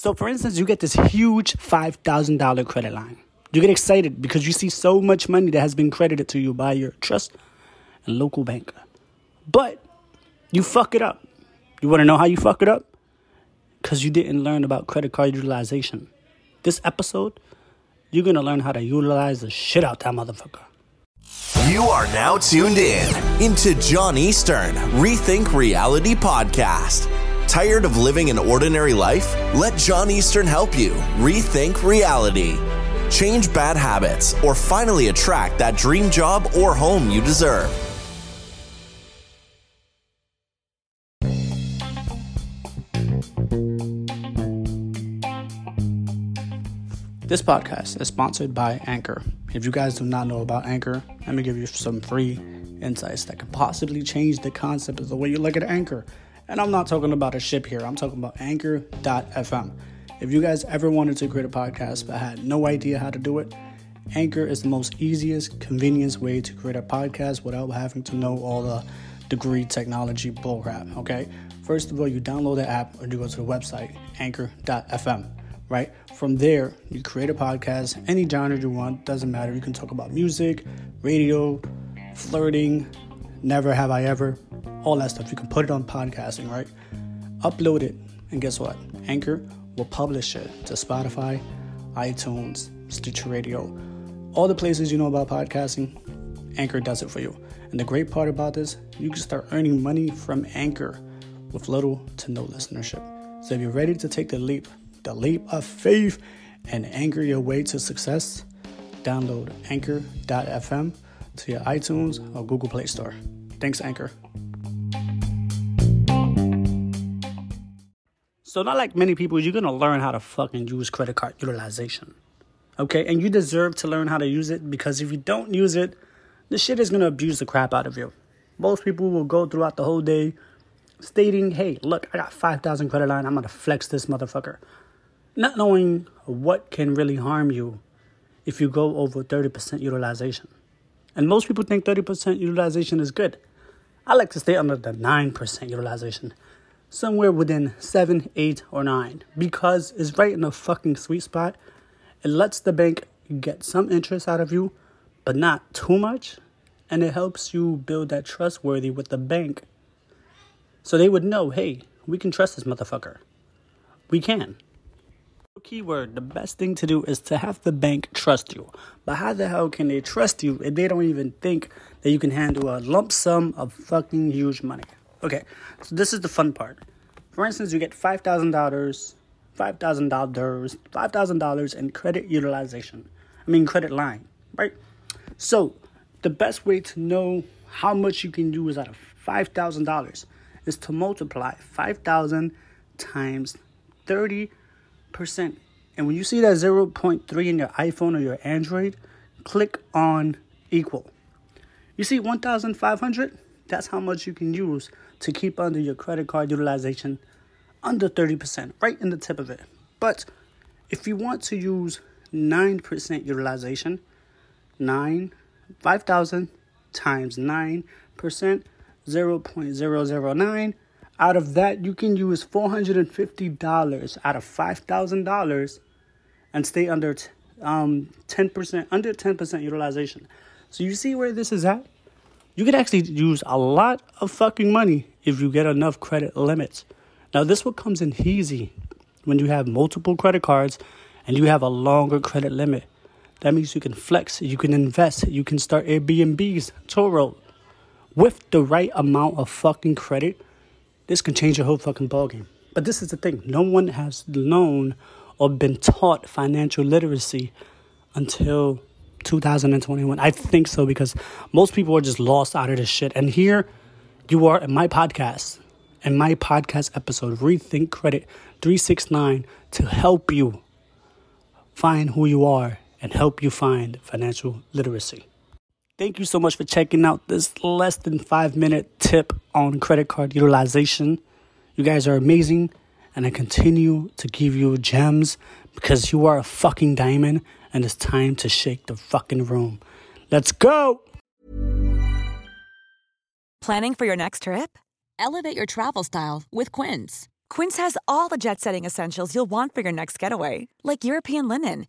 So for instance, you get this huge $5,000 credit line. You get excited because you see so much money that has been credited to you by your trust and local banker. But you fuck it up. You want to know how you fuck it up? Because you didn't learn about credit card utilization. This episode, you're going to learn how to utilize the shit out that motherfucker. You are now tuned in into John Eastern Rethink Reality Podcast. Tired of living an ordinary life? Let John Eastern help you rethink reality. Change bad habits or finally attract that dream job or home you deserve. This podcast is sponsored by Anchor. If you guys do not know about Anchor, let me give you some free insights that could possibly change the concept of the way you look at Anchor. And I'm not talking about a ship here. I'm talking about Anchor.fm. If you guys ever wanted to create a podcast but had no idea how to do it, Anchor is the most easiest, convenient way to create a podcast without having to know all the degree technology bullcrap, okay? First of all, you download the app or you go to the website, Anchor.fm. Right? From there, you create a podcast, any genre you want, doesn't matter. You can talk about music, radio, flirting, never have I ever, all that stuff. You can put it on podcasting, right? Upload it, and guess what? Anchor will publish it to Spotify, iTunes, Stitcher Radio, all the places you know about podcasting. Anchor does it for you. And the great part about this, you can start earning money from Anchor with little to no listenership. So if you're ready to take the leap of faith and anchor your way to success, download Anchor.fm to your iTunes or Google Play Store. Thanks, Anchor. So not like many people, you're going to learn how to fucking use credit card utilization. Okay? And you deserve to learn how to use it, because if you don't use it, the shit is going to abuse the crap out of you. Most people will go throughout the whole day stating, hey, look, I got 5,000 credit line. I'm going to flex this motherfucker. Not knowing what can really harm you if you go over 30% utilization. And most people think 30% utilization is good. I like to stay under the 9% utilization. Somewhere within 7, 8, or 9. Because it's right in the fucking sweet spot. It lets the bank get some interest out of you, but not too much. And it helps you build that trustworthy with the bank. So they would know, hey, we can trust this motherfucker. We can. Keyword, the best thing to do is to have the bank trust you. But how the hell can they trust you if they don't even think that you can handle a lump sum of fucking huge money? Okay, so this is the fun part. For instance, you get $5,000 in credit line, right? So the best way to know how much you can do is out of $5,000 is to multiply 5,000 times 30%. And when you see that 0.3 in your iPhone or your Android, click on equal. You see 1,500? That's how much you can use to keep under your credit card utilization under 30%, right in the tip of it. But if you want to use 9% utilization, 5,000 times 9%, 0.009. Out of that, you can use $450 out of $5,000 and stay under 10% utilization. So you see where this is at? You could actually use a lot of fucking money if you get enough credit limits. Now, this what comes in easy when you have multiple credit cards and you have a longer credit limit. That means you can flex, you can invest, you can start Airbnbs, Turo. With the right amount of fucking credit, this can change your whole fucking ballgame. But this is the thing. No one has known or been taught financial literacy until 2021. I think so, because most people are just lost out of this shit. And here you are in my podcast and my podcast episode, Rethink Credit 369, to help you find who you are and help you find financial literacy. Thank you so much for checking out this less than 5-minute tip on credit card utilization. You guys are amazing, and I continue to give you gems because you are a fucking diamond, and it's time to shake the fucking room. Let's go! Planning for your next trip? Elevate your travel style with Quince. Quince has all the jet-setting essentials you'll want for your next getaway, like European linen,